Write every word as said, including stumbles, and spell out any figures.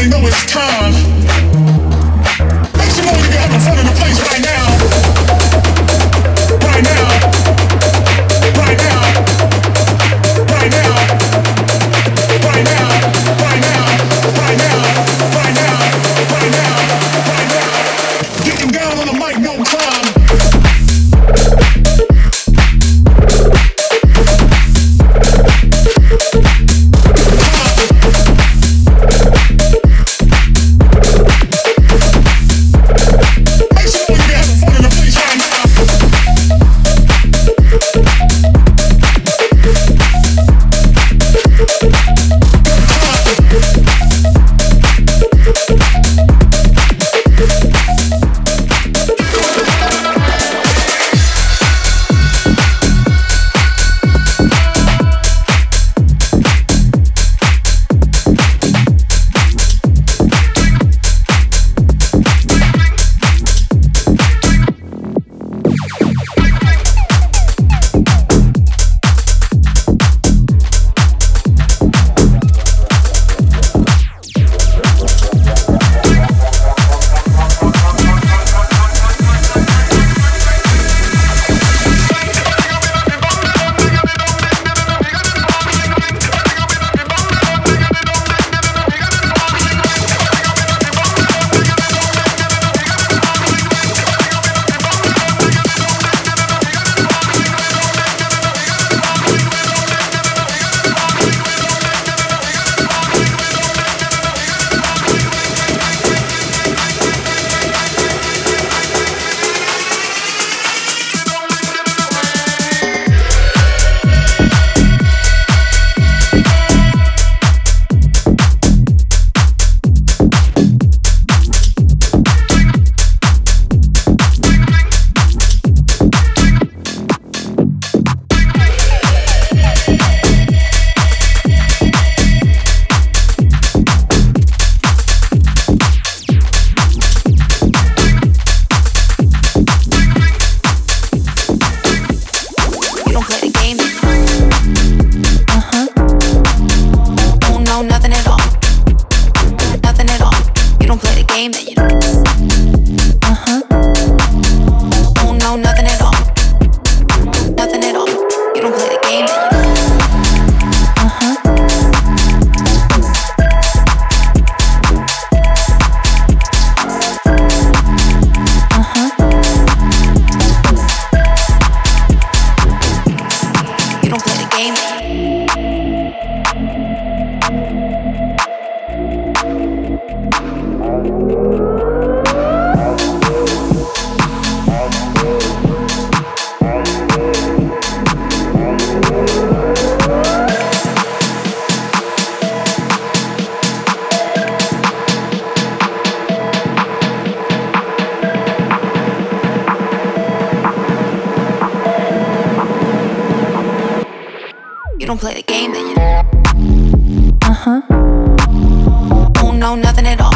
finally know it's time. Make some noise if you're having fun in the place right now. Right now. Right now. Right now. Right now. Right now. Right now. Right now. Right now. Right now. Get them down on the mic, no time. Don't play the game that you uh-huh. Don't know nothing at all.